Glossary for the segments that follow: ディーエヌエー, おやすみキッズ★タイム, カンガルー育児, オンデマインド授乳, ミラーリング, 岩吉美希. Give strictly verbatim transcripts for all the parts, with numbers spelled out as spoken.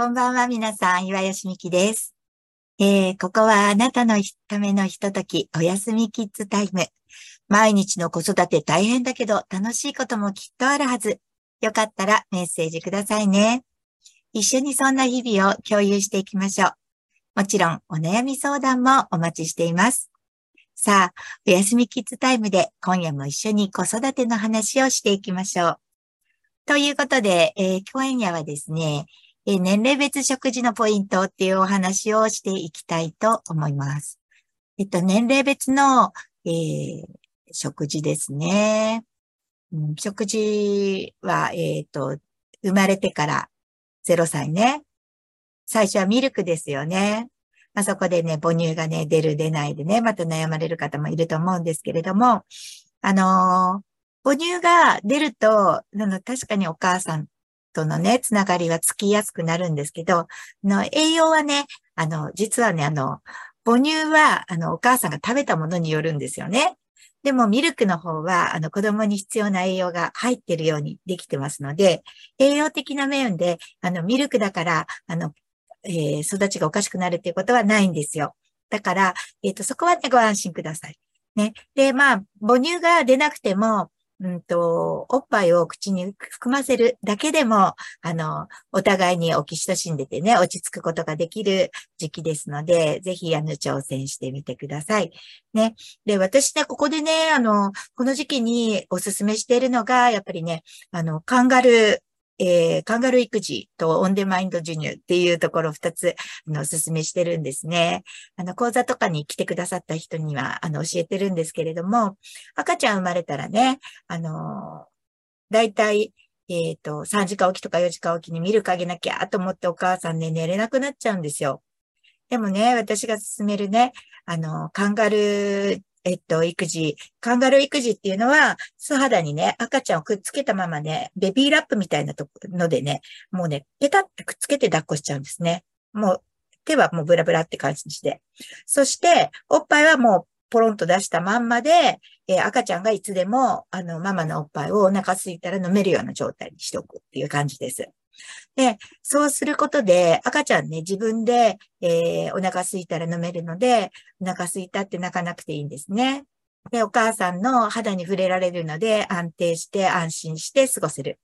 こんばんは、皆さん。岩吉美希です、えー。ここはあなたのためのひととき、おやすみキッズタイム。毎日の子育て大変だけど、楽しいこともきっとあるはず。よかったらメッセージくださいね。一緒にそんな日々を共有していきましょう。もちろん、お悩み相談もお待ちしています。さあ、おやすみキッズタイムで今夜も一緒に子育ての話をしていきましょう。ということで、えー、今夜はですね、年齢別食事のポイントっていうお話をしていきたいと思います。えっと、年齢別の、えー、食事ですね。うん、食事は、えっと、生まれてからゼロさいね。最初はミルクですよね。まあ、そこでね、母乳がね、出る出ないでね、また悩まれる方もいると思うんですけれども、あのー、母乳が出ると、なんか確かにお母さん、とのね、つながりはつきやすくなるんですけど、の栄養はね、あの、実はね、あの、母乳は、あの、お母さんが食べたものによるんですよね。でも、ミルクの方は、あの、子供に必要な栄養が入ってるようにできてますので、栄養的な面で、あの、ミルクだから、あの、えー、育ちがおかしくなるっていうことはないんですよ。だから、えっと、そこはね、ご安心ください。ね。で、まあ、母乳が出なくても、うんと、おっぱいを口に含ませるだけでも、あの、お互いにオキシトシン出てね、落ち着くことができる時期ですので、ぜひ、あの、挑戦してみてください。ね。で、私ね、ここでね、あの、この時期にお勧めしているのが、やっぱりね、あの、カンガルー、えー、カンガルー育児とオンデマインド授乳っていうところを二つ、あの、お勧めしてるんですね。あの、講座とかに来てくださった人には、あの、教えてるんですけれども、赤ちゃん生まれたらね、あの、だいたい、えっと、さんじかんおきとかよじかんおきにミルクあげなきゃと思ってお母さんね、寝れなくなっちゃうんですよ。でもね、私が勧めるね、あの、カンガルー、えっと、育児。カンガルー育児っていうのは、素肌にね、赤ちゃんをくっつけたままね、ベビーラップみたいなとこのでね、もうね、ペタってくっつけて抱っこしちゃうんですね。もう、手はもうブラブラって感じにして。そして、おっぱいはもう、ポロンと出したまんまで、えー、赤ちゃんがいつでも、あの、ママのおっぱいをお腹すいたら飲めるような状態にしておくっていう感じです。で、そうすることで、赤ちゃんね、自分で、えー、お腹すいたら飲めるので、お腹すいたって泣かなくていいんですね。で、お母さんの肌に触れられるので、安定して安心して過ごせる。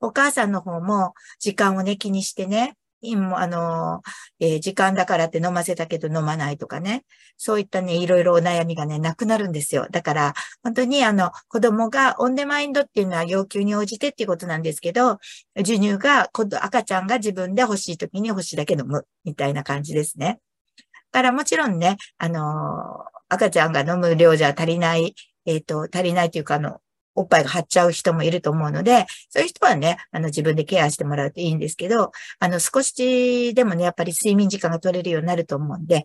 お母さんの方も、時間をね、気にしてね、今、あの、えー、時間だからって飲ませたけど飲まないとかね。そういったね、いろいろお悩みがね、なくなるんですよ。だから、本当にあの、子供がオンデマインドっていうのは要求に応じてっていうことなんですけど、授乳が、赤ちゃんが自分で欲しい時に欲しいだけ飲む、みたいな感じですね。だからもちろんね、あの、赤ちゃんが飲む量じゃ足りない、えっと、足りないというかあの、おっぱいが張っちゃう人もいると思うので、そういう人はね、あの自分でケアしてもらうといいんですけど、あの少しでもね、やっぱり睡眠時間が取れるようになると思うんで、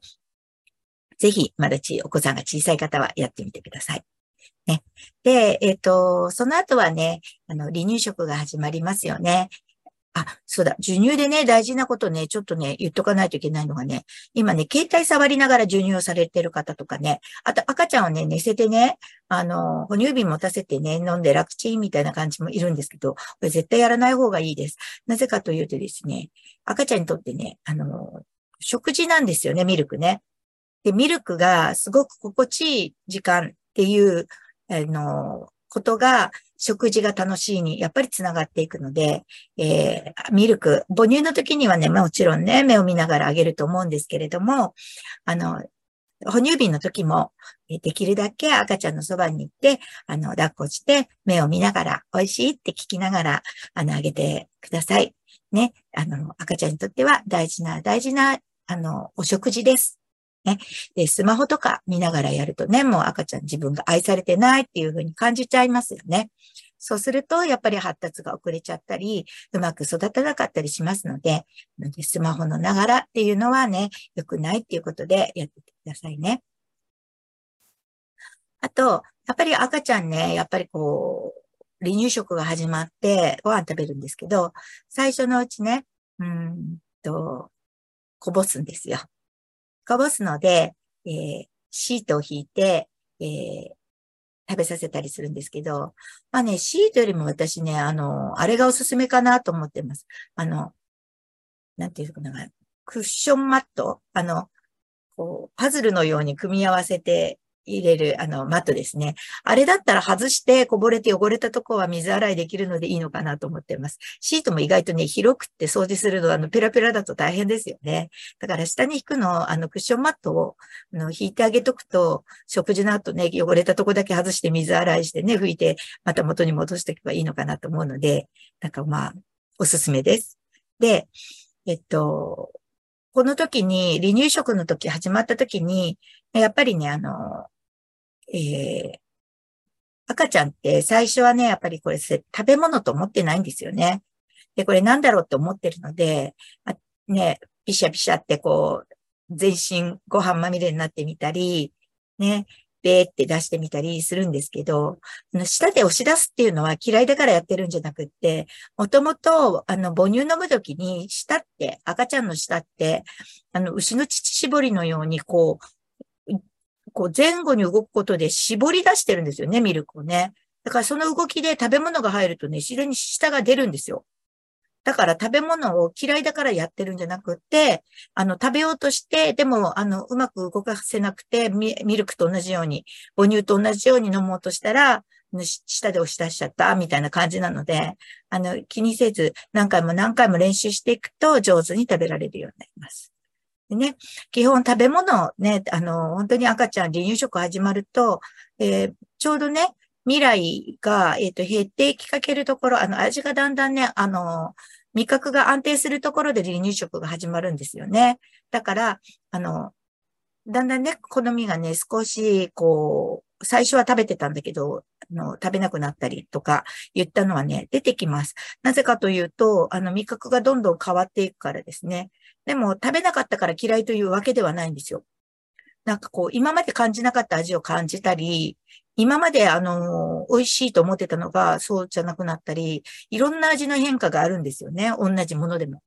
ぜひ、まだち、お子さんが小さい方はやってみてください。ね。で、えっと、その後はね、あの、離乳食が始まりますよね。あ、そうだ、授乳でね、大事なことね、ちょっとね、言っとかないといけないのがね、今ね、携帯触りながら授乳をされてる方とかね、あと赤ちゃんをね、寝せてね、あの、哺乳瓶持たせてね、飲んで楽ちんみたいな感じもいるんですけど、これ絶対やらない方がいいです。なぜかというとですね、赤ちゃんにとってね、あの、食事なんですよね、ミルクね。で、ミルクがすごく心地いい時間っていう、あの、ことが、食事が楽しいに、やっぱりつながっていくので、えー、ミルク、母乳の時にはね、もちろんね、目を見ながらあげると思うんですけれども、あの、哺乳瓶の時も、できるだけ赤ちゃんのそばに行って、あの、抱っこして、目を見ながら、美味しいって聞きながら、あの、あげてください。ね、あの、赤ちゃんにとっては大事な、大事な、あの、お食事です。ね。で、スマホとか見ながらやるとね、もう赤ちゃん自分が愛されてないっていうふうに感じちゃいますよね。そうすると、やっぱり発達が遅れちゃったり、うまく育たなかったりしますので、スマホのながらっていうのはね、良くないっていうことでやってくださいね。あと、やっぱり赤ちゃんね、やっぱりこう、離乳食が始まってご飯食べるんですけど、最初のうちね、うーんと、こぼすんですよ。こぼすので、えー、シートを引いて、えー、食べさせたりするんですけど、まあね、シートよりも私ね、あの、あれがおすすめかなと思ってます。あの、なんていうかな、クッションマット、あの、こう、パズルのように組み合わせて入れる、あの、マットですね。あれだったら外して、こぼれて汚れたとこは水洗いできるのでいいのかなと思っています。シートも意外とね、広くって掃除するの、あの、ペラペラだと大変ですよね。だから下に引くの、あの、クッションマットを、あの、引いてあげとくと、食事の後ね、汚れたとこだけ外して水洗いしてね、拭いて、また元に戻しておけばいいのかなと思うので、なんかまあ、おすすめです。で、えっと、この時に、離乳食の時、始まった時に、やっぱりね、あの、えー、赤ちゃんって最初はね、やっぱりこれ食べ物と思ってないんですよね。で、これなんだろうって思ってるので、あね、ピシャピシャってこう、全身ご飯まみれになってみたり、ね、べーって出してみたりするんですけど、舌で押し出すっていうのは嫌いだからやってるんじゃなくって、もともと、あの、母乳飲むときに、舌って、赤ちゃんの舌って、あの、牛の乳絞りのように、こう、こう前後に動くことで絞り出してるんですよね、ミルクをね。だからその動きで食べ物が入るとね、自然に舌が出るんですよ。だから食べ物を嫌いだからやってるんじゃなくて、あの、食べようとして、でも、あの、うまく動かせなくて、ミルクと同じように、母乳と同じように飲もうとしたら、舌で押し出しちゃった、みたいな感じなので、あの、気にせず、何回も何回も練習していくと、上手に食べられるようになります。でね、基本食べ物をね、あの、本当に赤ちゃん、離乳食始まると、えー、ちょうどね、未来が、えっと、減っていきかけるところ、あの、味がだんだんね、あの、味覚が安定するところで離乳食が始まるんですよね。だから、あの、だんだんね、好みがね、少し、こう、最初は食べてたんだけど、あの、食べなくなったりとか言ったのはね、出てきます。なぜかというと、あの、味覚がどんどん変わっていくからですね。でも、食べなかったから嫌いというわけではないんですよ。なんかこう、今まで感じなかった味を感じたり、今まであの、美味しいと思ってたのがそうじゃなくなったり、いろんな味の変化があるんですよね。同じものでも。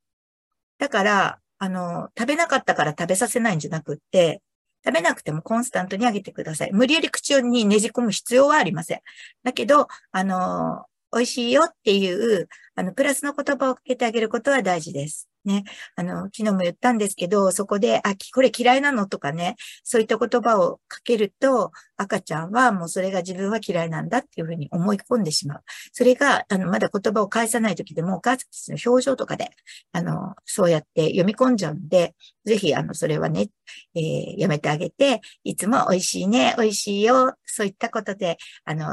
だから、あの、食べなかったから食べさせないんじゃなくって、食べなくてもコンスタントにあげてください。無理やり口にねじ込む必要はありません。だけど、あの、美味しいよっていう、あの、プラスの言葉をかけてあげることは大事です。ね。あの、昨日も言ったんですけど、そこで、あ、これ嫌いなのとかね、そういった言葉をかけると、赤ちゃんはもうそれが自分は嫌いなんだっていうふうに思い込んでしまう。それが、あの、まだ言葉を返さない時でも、お母さんたちの表情とかで、あの、そうやって読み込んじゃうんで、ぜひ、あの、それはね、えー、やめてあげて、いつも美味しいね、美味しいよ、そういったことで、あの、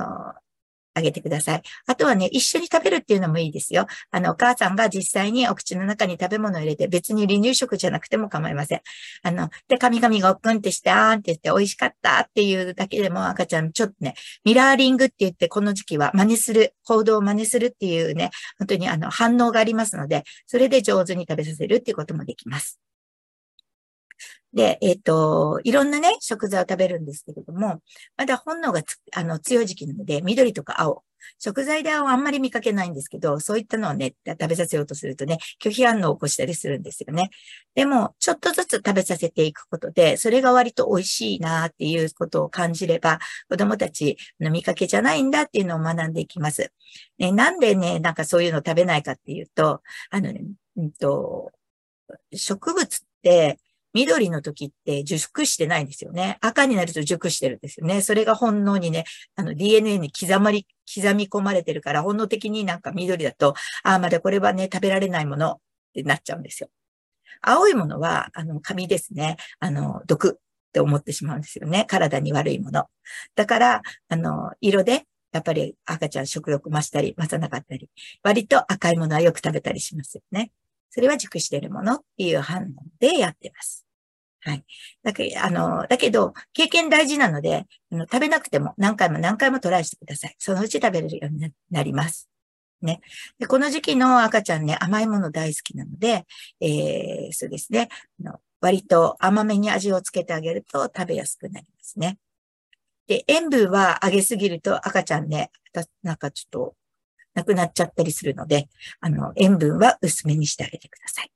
あげてください。あとはね、一緒に食べるっていうのもいいですよ。あの、お母さんが実際にお口の中に食べ物を入れて、別に離乳食じゃなくても構いません。あの、で、カミカミがおっくんってして、あーんって言って、美味しかったっていうだけでも赤ちゃん、ちょっとね、ミラーリングって言って、この時期は真似する、行動を真似するっていうね、本当にあの、反応がありますので、それで上手に食べさせるっていうこともできます。で、えっと、いろんなね、食材を食べるんですけれども、まだ本能がつあの強い時期なので、緑とか青。食材で青あんまり見かけないんですけど、そういったのをね、食べさせようとするとね、拒否反応を起こしたりするんですよね。でも、ちょっとずつ食べさせていくことで、それが割と美味しいなっていうことを感じれば、子供たちの見かけじゃないんだっていうのを学んでいきます。ね、なんでね、なんかそういうの食べないかっていうと、あのね、うんと、植物って、緑の時って熟してないんですよね。赤になると熟してるんですよね。それが本能にね、あの ディーエヌエー に刻まり、刻み込まれてるから、本能的になんか緑だと、ああ、まだこれはね、食べられないものってなっちゃうんですよ。青いものは、あの、紙ですね。あの、毒って思ってしまうんですよね。体に悪いもの。だから、あの、色で、やっぱり赤ちゃん食欲増したり、増さなかったり、割と赤いものはよく食べたりしますよね。それは熟しているものっていう反応でやってます。はい。だけあの、だけど、経験大事なので、食べなくても何回も何回もトライしてください。そのうち食べれるようになります。ね。で、この時期の赤ちゃんね、甘いもの大好きなので、えー、そうですねあの。割と甘めに味をつけてあげると食べやすくなりますね。で、塩分は上げすぎると赤ちゃんね、なんかちょっと、なくなっちゃったりするので、あの、塩分は薄めにしてあげてください。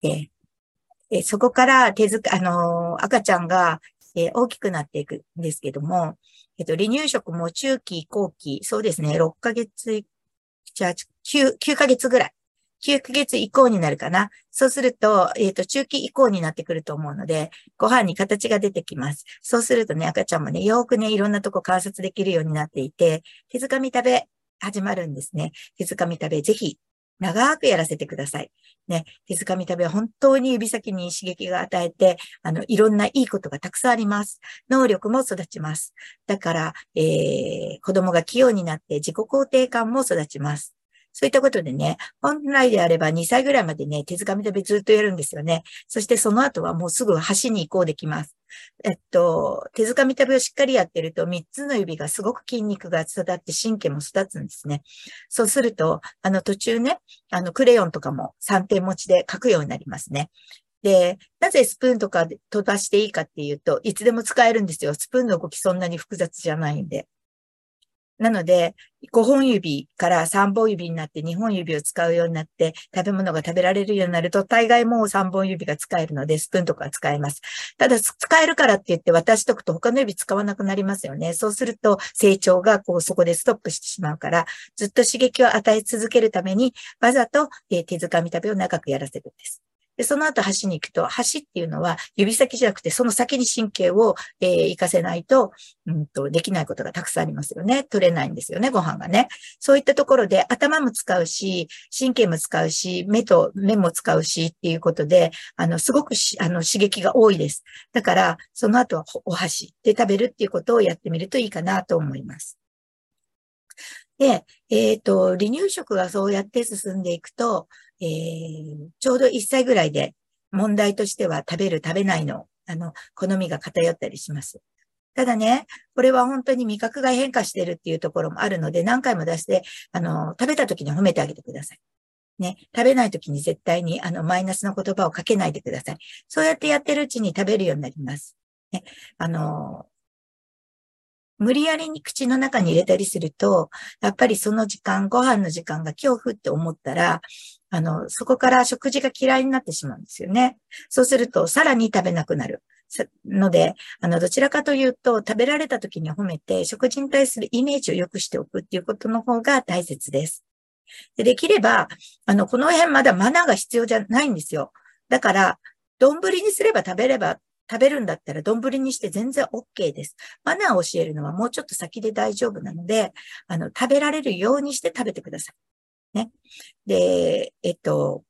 でえそこから手づか、あのー、赤ちゃんが、えー、大きくなっていくんですけども、えっと、離乳食も中期、後期、そうですね、ろっかげつ、じゃあ、きゅう、きゅうかげつぐらいきゅうかげつ以降になるかな。そうすると、えっと、中期以降になってくると思うので、ご飯に形が出てきます。そうするとね、赤ちゃんもね、よーくね、いろんなとこ観察できるようになっていて、手づかみ食べ始まるんですね。手づかみ食べ、ぜひ長くやらせてください。ね、手づかみ食べは本当に指先に刺激が与えて、あの、いろんないいことがたくさんあります。能力も育ちます。だから、えー、子供が器用になって自己肯定感も育ちます。そういったことでね、本来であればにさいぐらいまでね、手づかみ食べずっとやるんですよね。そしてその後はもうすぐ箸に移行できます。えっと、手づかみ食べをしっかりやってると、みっつの指がすごく筋肉が育って神経も育つんですね。そうすると、あの途中ね、あのクレヨンとかもさんてん持ちで書くようになりますね。で、なぜスプーンとか飛ばしていいかっていうと、いつでも使えるんですよ。スプーンの動きそんなに複雑じゃないんで。なので、ごほん指からさんぼん指になってにほん指を使うようになって食べ物が食べられるようになると、大概もうさんぼん指が使えるので、スプーンとかは使えます。ただ、使えるからって言って渡しとくと他の指使わなくなりますよね。そうすると成長がこうそこでストップしてしまうから、ずっと刺激を与え続けるために、わざと手づかみ食べを長くやらせるんです。で、その後、箸に行くと、箸っていうのは指先じゃなくて、その先に神経を、えー、活かせないと、うんと、できないことがたくさんありますよね。取れないんですよね、ご飯がね。そういったところで、頭も使うし、神経も使うし、目と、目も使うしっていうことで、あの、すごくし、あの、刺激が多いです。だから、その後はお箸で食べるっていうことをやってみるといいかなと思います。で、えっと、離乳食がそうやって進んでいくと、えー、ちょうどいっさいぐらいで問題としては食べる食べないの、あの、好みが偏ったりします。ただね、これは本当に味覚が変化してるっていうところもあるので、何回も出して、あの、食べた時に褒めてあげてください。ね、食べない時に絶対にあの、マイナスの言葉をかけないでください。そうやってやってるうちに食べるようになります。ね、あの、無理やりに口の中に入れたりすると、やっぱりその時間、ご飯の時間が恐怖って思ったら、あの、そこから食事が嫌いになってしまうんですよね。そうすると、さらに食べなくなる。ので、あの、どちらかというと、食べられた時に褒めて、食事に対するイメージを良くしておくっていうことの方が大切です。で、できれば、あの、この辺まだマナーが必要じゃないんですよ。だから、丼にすれば食べれば、食べるんだったら丼にして全然 OK です。マナーを教えるのはもうちょっと先で大丈夫なので、あの、食べられるようにして食べてください。ね。で、えっと、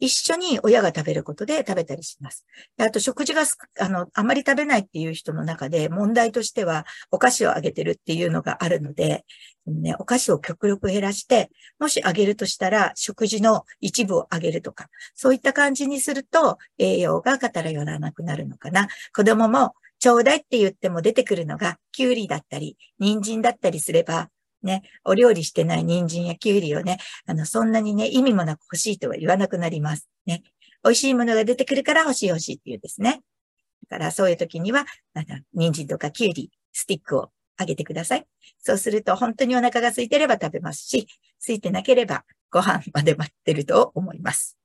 一緒に親が食べることで食べたりします。で、あと食事が、あの、あまり食べないっていう人の中で問題としてはお菓子をあげてるっていうのがあるので、ね、お菓子を極力減らして、もしあげるとしたら食事の一部をあげるとか、そういった感じにすると栄養が偏らなくなるのかな。子供もちょうだいって言っても出てくるのがきゅうりだったり、人参だったりすれば、ね、お料理してない人参やきゅうりをね、あの、そんなにね、意味もなく欲しいとは言わなくなります。ね。美味しいものが出てくるから欲しい欲しいっていうですね。だからそういう時には、あの、人参とかきゅうり、スティックをあげてください。そうすると本当にお腹が空いてれば食べますし、空いてなければご飯まで待ってると思います。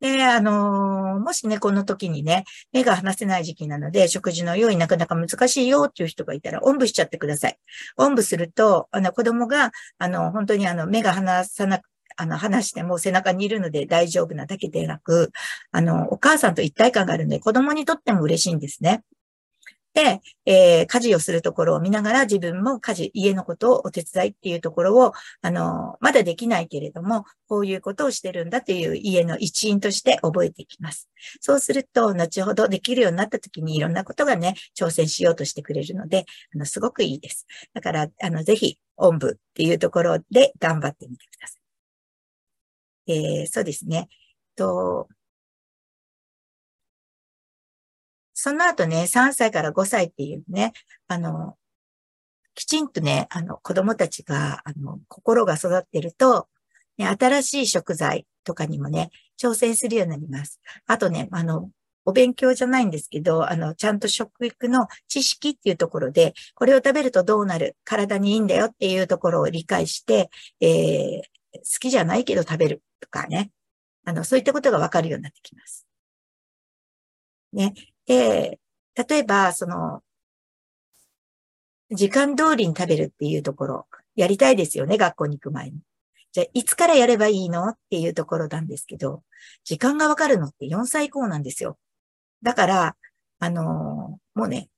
で、あのー、もしね、この時にね、目が離せない時期なので、食事の用意なかなか難しいよっていう人がいたら、おんぶしちゃってください。おんぶすると、あの、子供が、あの、本当にあの、目が離さなく、あの、離しても背中にいるので大丈夫なだけでなく、あの、お母さんと一体感があるので、子供にとっても嬉しいんですね。で、えー、家事をするところを見ながら自分も家事、家のことをお手伝いっていうところを、あの、まだできないけれども、こういうことをしてるんだという家の一員として覚えていきます。そうすると、後ほどできるようになった時にいろんなことがね、挑戦しようとしてくれるので、あの、すごくいいです。だから、あの、ぜひ、おんぶっていうところで頑張ってみてください。えー、そうですね。と、その後ね、さんさいからごさいっていうね、あの、きちんとね、あの、子供たちが、あの、心が育ってると、ね、新しい食材とかにもね、挑戦するようになります。あとね、あの、お勉強じゃないんですけど、あの、ちゃんと食育の知識っていうところで、これを食べるとどうなる、体にいいんだよっていうところを理解して、えー、好きじゃないけど食べるとかね、あの、そういったことがわかるようになってきます。ね。で、例えば、その、時間通りに食べるっていうところ、やりたいですよね、学校に行く前に。じゃあいつからやればいいのっていうところなんですけど、時間がわかるのってよんさい以降なんですよ。だから、あのー、もうね、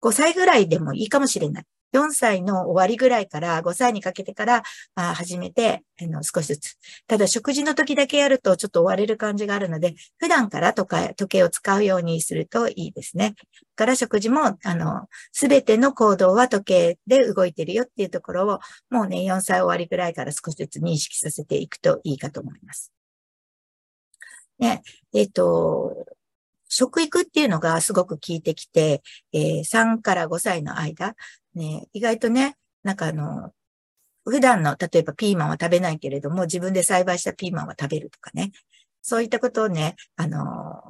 ごさいぐらいでもいいかもしれない。よんさいの終わりぐらいからごさいにかけてからあ始めて、あの、少しずつ。ただ食事の時だけやるとちょっと追われる感じがあるので、普段からとか時計を使うようにするといいですね。だから食事も、あの、すべての行動は時計で動いてるよっていうところを、もうね、よんさい終わりぐらいから少しずつ認識させていくといいかと思います。ね、えっと、食育っていうのがすごく効いてきて、えー、さんからごさいの間、ね、意外とね、なんかあの、普段の、例えばピーマンは食べないけれども、自分で栽培したピーマンは食べるとかね。そういったことをね、あの、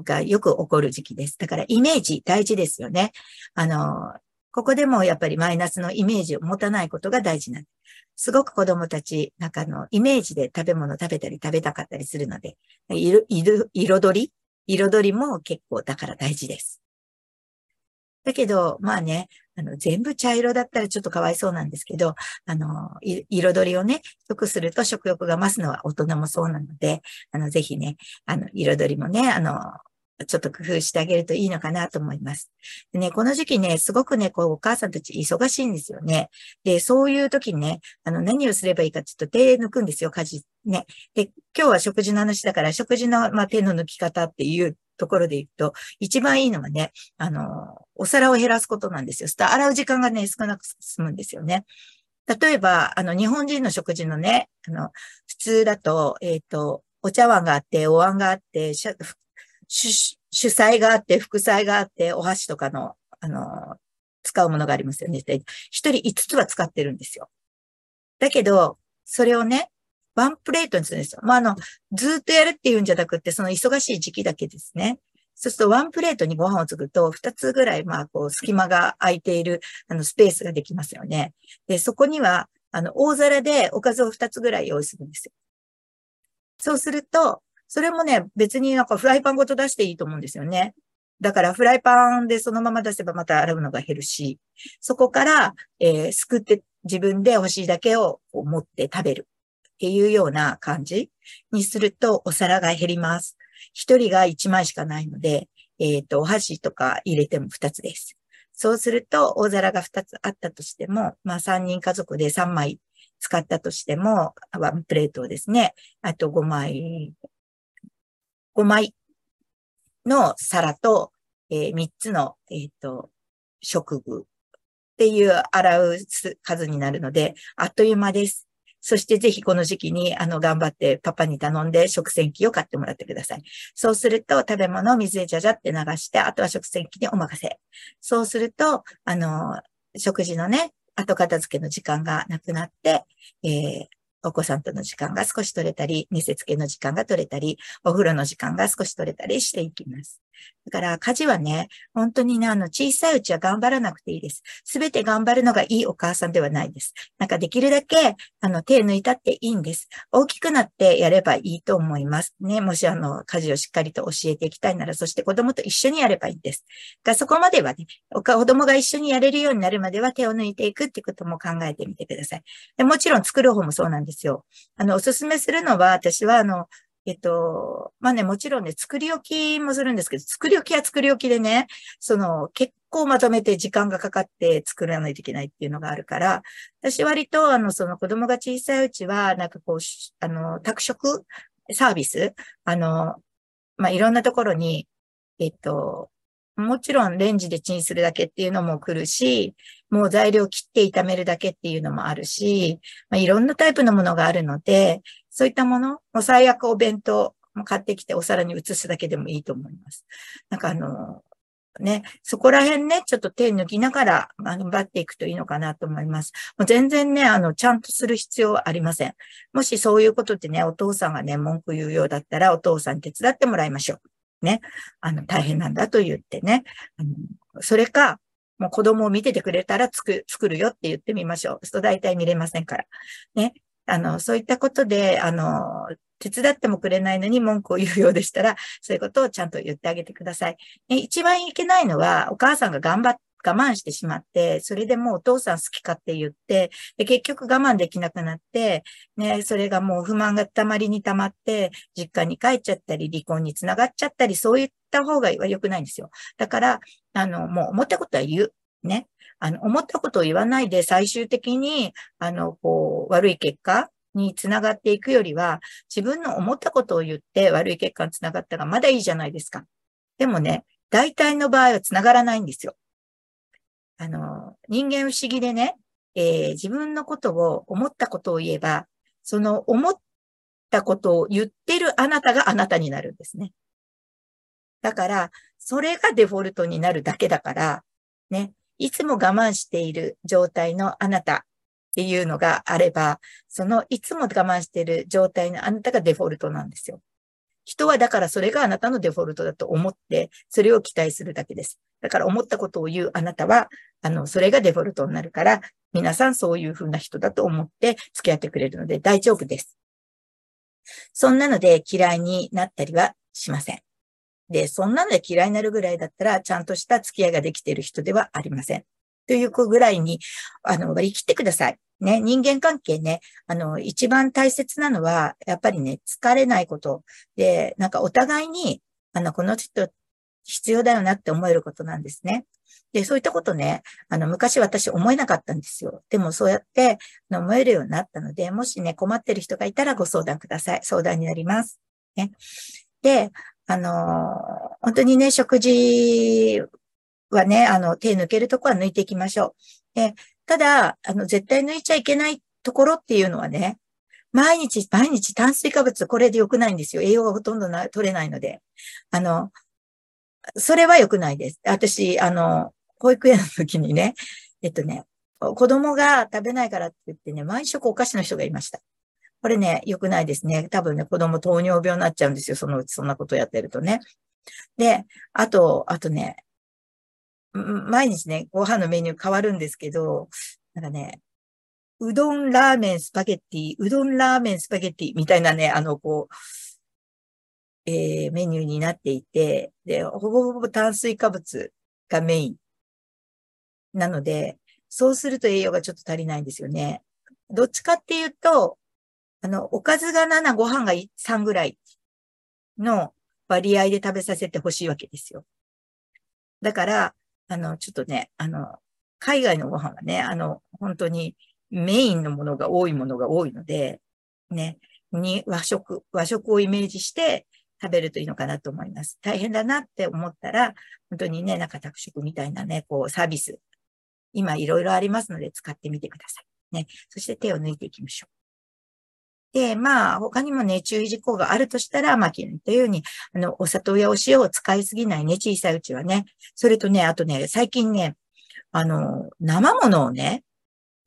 がよく起こる時期です。だからイメージ大事ですよね。あの、ここでもやっぱりマイナスのイメージを持たないことが大事なんです。すごく子供たち、なんかあの、イメージで食べ物食べたり食べたかったりするので、いる、いる、彩り彩りも結構だから大事です。だけど、まあね、あの、全部茶色だったらちょっとかわいそうなんですけど、あの、い彩りをね、よくすると食欲が増すのは大人もそうなので、あの、ぜひね、あの、彩りもね、あの、ちょっと工夫してあげるといいのかなと思います。でね、この時期ね、すごくね、こう、お母さんたち忙しいんですよね。で、そういう時にね、あの、何をすればいいかちょっと手抜くんですよ、家事。ね。で、今日は食事の話だから、食事の、まあ、手の抜き方っていうところで言うと、一番いいのはね、あの、お皿を減らすことなんですよ。洗う時間がね、少なく済むんですよね。例えば、あの、日本人の食事のね、あの、普通だと、えっと、お茶碗があって、お椀があって、主菜があって、副菜があって、お箸とかの、あの、使うものがありますよね。一人五つは使ってるんですよ。だけど、それをね、ワンプレートにするんですよ。まあ、あの、ずーっとやるっていうんじゃなくて、その忙しい時期だけですね。そうすると、ワンプレートにご飯をつぐと、二つぐらい、まあ、こう、隙間が空いている、あの、スペースができますよね。で、そこには、あの、大皿でおかずを二つぐらい用意するんですよ。そうすると、それもね、別になんかフライパンごと出していいと思うんですよね。だからフライパンでそのまま出せばまた洗うのが減るし、そこから、えー、すくって自分で欲しいだけを持って食べるっていうような感じにするとお皿が減ります。一人が一枚しかないので、えっと、お箸とか入れても二つです。そうすると大皿が二つあったとしても、まあ三人家族で三枚使ったとしても、ワンプレートをですね、あと五枚、ごまいの皿と、えー、みっつの、えー、と食具っていう洗う数になるので、あっという間です。そしてぜひこの時期にあの頑張ってパパに頼んで食洗機を買ってもらってください。そうすると食べ物を水でジャジャって流して、あとは食洗機にお任せ。そうすると、あの、食事のね、後片付けの時間がなくなって、えーお子さんとの時間が少し取れたり、寝せつけの時間が取れたり、お風呂の時間が少し取れたりしていきます。だから家事はね、本当にね、あの、小さいうちは頑張らなくていいです。すべて頑張るのがいいお母さんではないです。なんかできるだけ、あの、手抜いたっていいんです。大きくなってやればいいと思います。ね、もしあの、家事をしっかりと教えていきたいなら、そして子供と一緒にやればいいんです。が、そこまではね、お子供が一緒にやれるようになるまでは手を抜いていくってことも考えてみてください。で、もちろん作る方もそうなんですよ。あの、おすすめするのは、私はあの、えっと、まあね、もちろんね、作り置きもするんですけど、作り置きは作り置きでね、その、結構まとめて時間がかかって作らないといけないっていうのがあるから、私割と、あの、その子供が小さいうちは、なんかこう、あの、宅食サービス、あの、まあ、いろんなところに、えっと、もちろんレンジでチンするだけっていうのも来るし、もう材料切って炒めるだけっていうのもあるし、まあ、いろんなタイプのものがあるので、そういったもの、もう最悪お弁当も買ってきてお皿に移すだけでもいいと思います。なんかあの、ね、そこら辺ね、ちょっと手抜きながら頑張っていくといいのかなと思います。もう全然ね、あの、ちゃんとする必要はありません。もしそういうことでね、お父さんがね、文句言うようだったら、お父さんに手伝ってもらいましょう。ね。あの、大変なんだと言ってね。あのそれか、もう子供を見ててくれたらつく作るよって言ってみましょう。そうすると大体見れませんから。ね。あの、そういったことで、あの、手伝ってもくれないのに文句を言うようでしたら、そういうことをちゃんと言ってあげてください。ね、一番いけないのは、お母さんが頑張っ我慢してしまって、それでもうお父さん好きかって言って、で結局我慢できなくなって、ね、それがもう不満がたまりにたまって、実家に帰っちゃったり、離婚につながっちゃったり、そういった方が良くないんですよ。だから、あの、もう思ったことは言う。ね。あの、思ったことを言わないで、最終的に、あの、こう、悪い結果につながっていくよりは、自分の思ったことを言って悪い結果につながったがまだいいじゃないですか。でもね、大体の場合はつながらないんですよ。あの、人間不思議でね、えー、自分のことを、思ったことを言えば、その思ったことを言ってるあなたがあなたになるんですね。だから、それがデフォルトになるだけだから、ね、いつも我慢している状態のあなたっていうのがあれば、そのいつも我慢している状態のあなたがデフォルトなんですよ。人はだからそれがあなたのデフォルトだと思って、それを期待するだけです。だから思ったことを言うあなたは、あの、それがデフォルトになるから、皆さんそういうふうな人だと思って付き合ってくれるので大丈夫です。そんなので嫌いになったりはしません。で、そんなので嫌いになるぐらいだったら、ちゃんとした付き合いができている人ではありません。というぐらいに、あの、割り切ってください。ね、人間関係ね、あの、一番大切なのは、やっぱりね、疲れないこと。で、なんかお互いに、あの、この人必要だよなって思えることなんですね。で、そういったことね、あの、昔私思えなかったんですよ。でもそうやって思えるようになったので、もしね、困ってる人がいたらご相談ください。相談になります。ね。で、あの、本当にね、食事はね、あの、手抜けるとこは抜いていきましょう。で、ただ、あの、絶対抜いちゃいけないところっていうのはね、毎日、毎日炭水化物、これで良くないんですよ。栄養がほとんどな取れないので。あの、それは良くないです。私、あの、保育園の時にね、えっとね、子供が食べないからって言ってね、毎食お菓子の人がいました。これね、良くないですね。多分ね、子供糖尿病になっちゃうんですよ。そのうちそんなことやってるとね。で、あと、あとね、毎日ね、ご飯のメニュー変わるんですけど、なんかね、うどん、ラーメン、スパゲッティ、うどん、ラーメン、スパゲッティみたいなね、あの、こう、えー、メニューになっていて、で、ほぼほぼ炭水化物がメイン。なので、そうすると栄養がちょっと足りないんですよね。どっちかっていうと、あの、おかずがなな、ご飯がさんぐらいの割合で食べさせてほしいわけですよ。だから、あの、ちょっとね、あの、海外のご飯はね、あの、本当にメインのものが多いものが多いので、ね、に和食、和食をイメージして食べるといいのかなと思います。大変だなって思ったら、本当にね、なんか宅食みたいなね、こうサービス、今いろいろありますので使ってみてください。ね、そして手を抜いていきましょう。で、まあ、他にもね、注意事項があるとしたら、まあ、昨日言ったように、あの、お砂糖やお塩を使いすぎないね、小さいうちはね。それとね、あとね、最近ね、あの、生ものをね、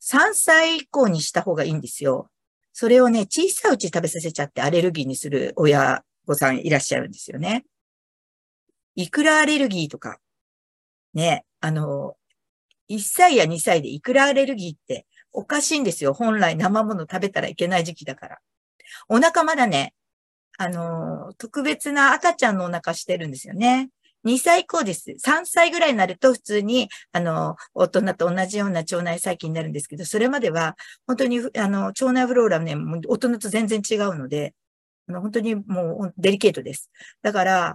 さんさい以降にした方がいいんですよ。それをね、小さいうち食べさせちゃってアレルギーにする親御さんいらっしゃるんですよね。いくらアレルギーとか、ね、あの、いっさいやにさいでいくらアレルギーって、おかしいんですよ。本来生もの食べたらいけない時期だから。お腹まだね、あの、特別な赤ちゃんのお腹してるんですよね。にさい以降です。さんさいぐらいになると普通に、あの、大人と同じような腸内細菌になるんですけど、それまでは本当に、あの、腸内フローラはね、大人と全然違うので、あの、本当にもうデリケートです。だから、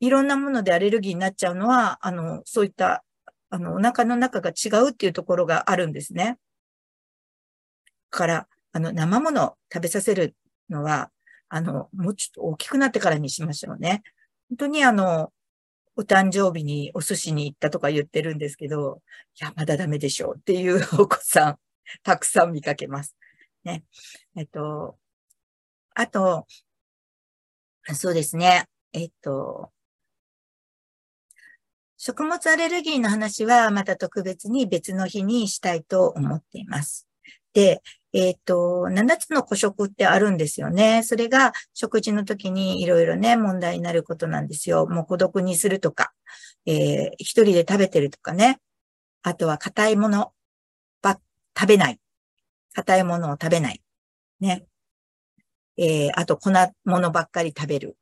いろんなものでアレルギーになっちゃうのは、あの、そういった、あの、お腹の中が違うっていうところがあるんですね。から、あの、生もの食べさせるのは、あの、もうちょっと大きくなってからにしましょうね。本当にあの、お誕生日にお寿司に行ったとか言ってるんですけど、いや、まだダメでしょうっていうお子さん、たくさん見かけます。ね。えっと、あと、そうですね。えっと、食物アレルギーの話はまた特別に別の日にしたいと思っています。で、えっと、ななつの個食ってあるんですよね。それが食事の時にいろいろね、問題になることなんですよ。もう孤独にするとか、えー、一人で食べてるとかね。あとは硬いものば、食べない。硬いものを食べない。ね。えー、あと粉ものばっかり食べる。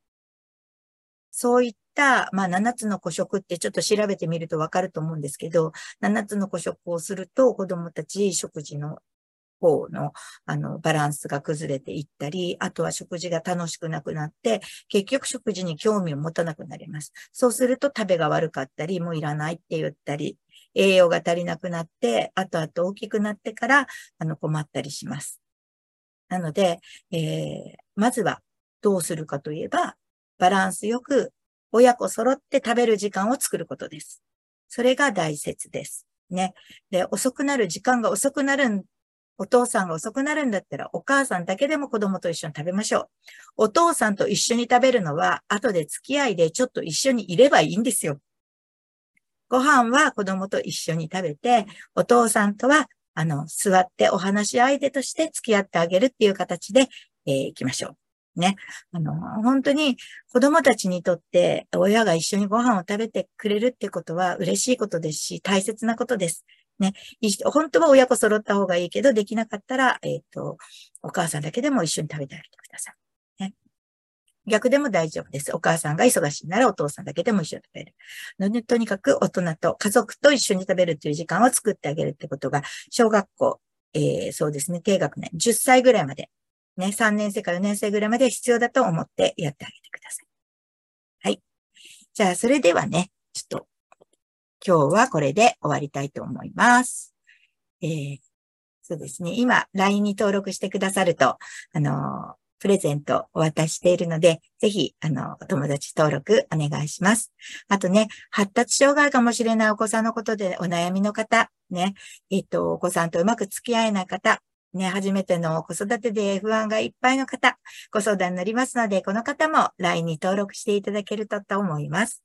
そういっった、まあ、ななつの個食ってちょっと調べてみるとわかると思うんですけど、ななつの個食をすると子供たち食事の方の、あの、バランスが崩れていったり、あとは食事が楽しくなくなって、結局食事に興味を持たなくなります。そうすると食べが悪かったり、もういらないって言ったり、栄養が足りなくなって、あとあと大きくなってから、あの、困ったりします。なので、えー、まずはどうするかといえば、バランスよく親子揃って食べる時間を作ることです。それが大切です。ね。で、遅くなる、時間が遅くなる、お父さんが遅くなるんだったら、お母さんだけでも子供と一緒に食べましょう。お父さんと一緒に食べるのは、後で付き合いでちょっと一緒にいればいいんですよ。ご飯は子供と一緒に食べて、お父さんとは、あの、座ってお話し相手として付き合ってあげるっていう形で、えー、行きましょう。ね。あの、本当に子供たちにとって親が一緒にご飯を食べてくれるってことは嬉しいことですし、大切なことです。ね。本当は親子揃った方がいいけど、できなかったら、えっと、お母さんだけでも一緒に食べてあげてください。ね。逆でも大丈夫です。お母さんが忙しいならお父さんだけでも一緒に食べる。ので、とにかく大人と家族と一緒に食べるという時間を作ってあげるってことが、小学校、えー、そうですね、低学年、じゅっさいぐらいまで、ね、さんねん生からよねん生ぐらいまで必要だと思ってやってあげてください。はい。じゃあ、それではね、ちょっと、今日はこれで終わりたいと思います。えー、そうですね、今、ライン に登録してくださると、あのー、プレゼントをお渡ししているので、ぜひ、あの、お友達登録お願いします。あとね、発達障害かもしれないお子さんのことでお悩みの方、ね、えっと、お子さんとうまく付き合えない方、ね、初めての子育てで不安がいっぱいの方、ご相談になりますので、この方も ライン に登録していただけるとと思います。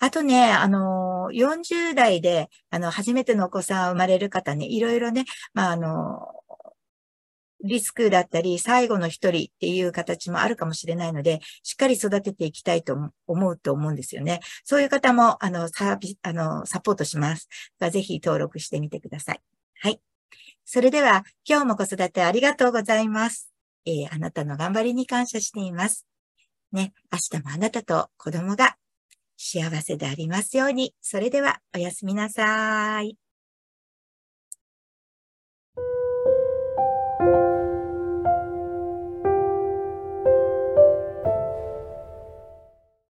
あとね、あの、よんじゅう代で、あの、初めてのお子さん生まれる方ね、いろいろね、まあ、あの、リスクだったり、最後の一人っていう形もあるかもしれないので、しっかり育てていきたいと思うと思うんですよね。そういう方も、あの、サービス、あの、サポートします。ぜひ登録してみてください。はい。それでは、今日も子育てありがとうございます。えー、あなたの頑張りに感謝しています。ね、明日もあなたと子供が幸せでありますように。それでは、おやすみなさーい。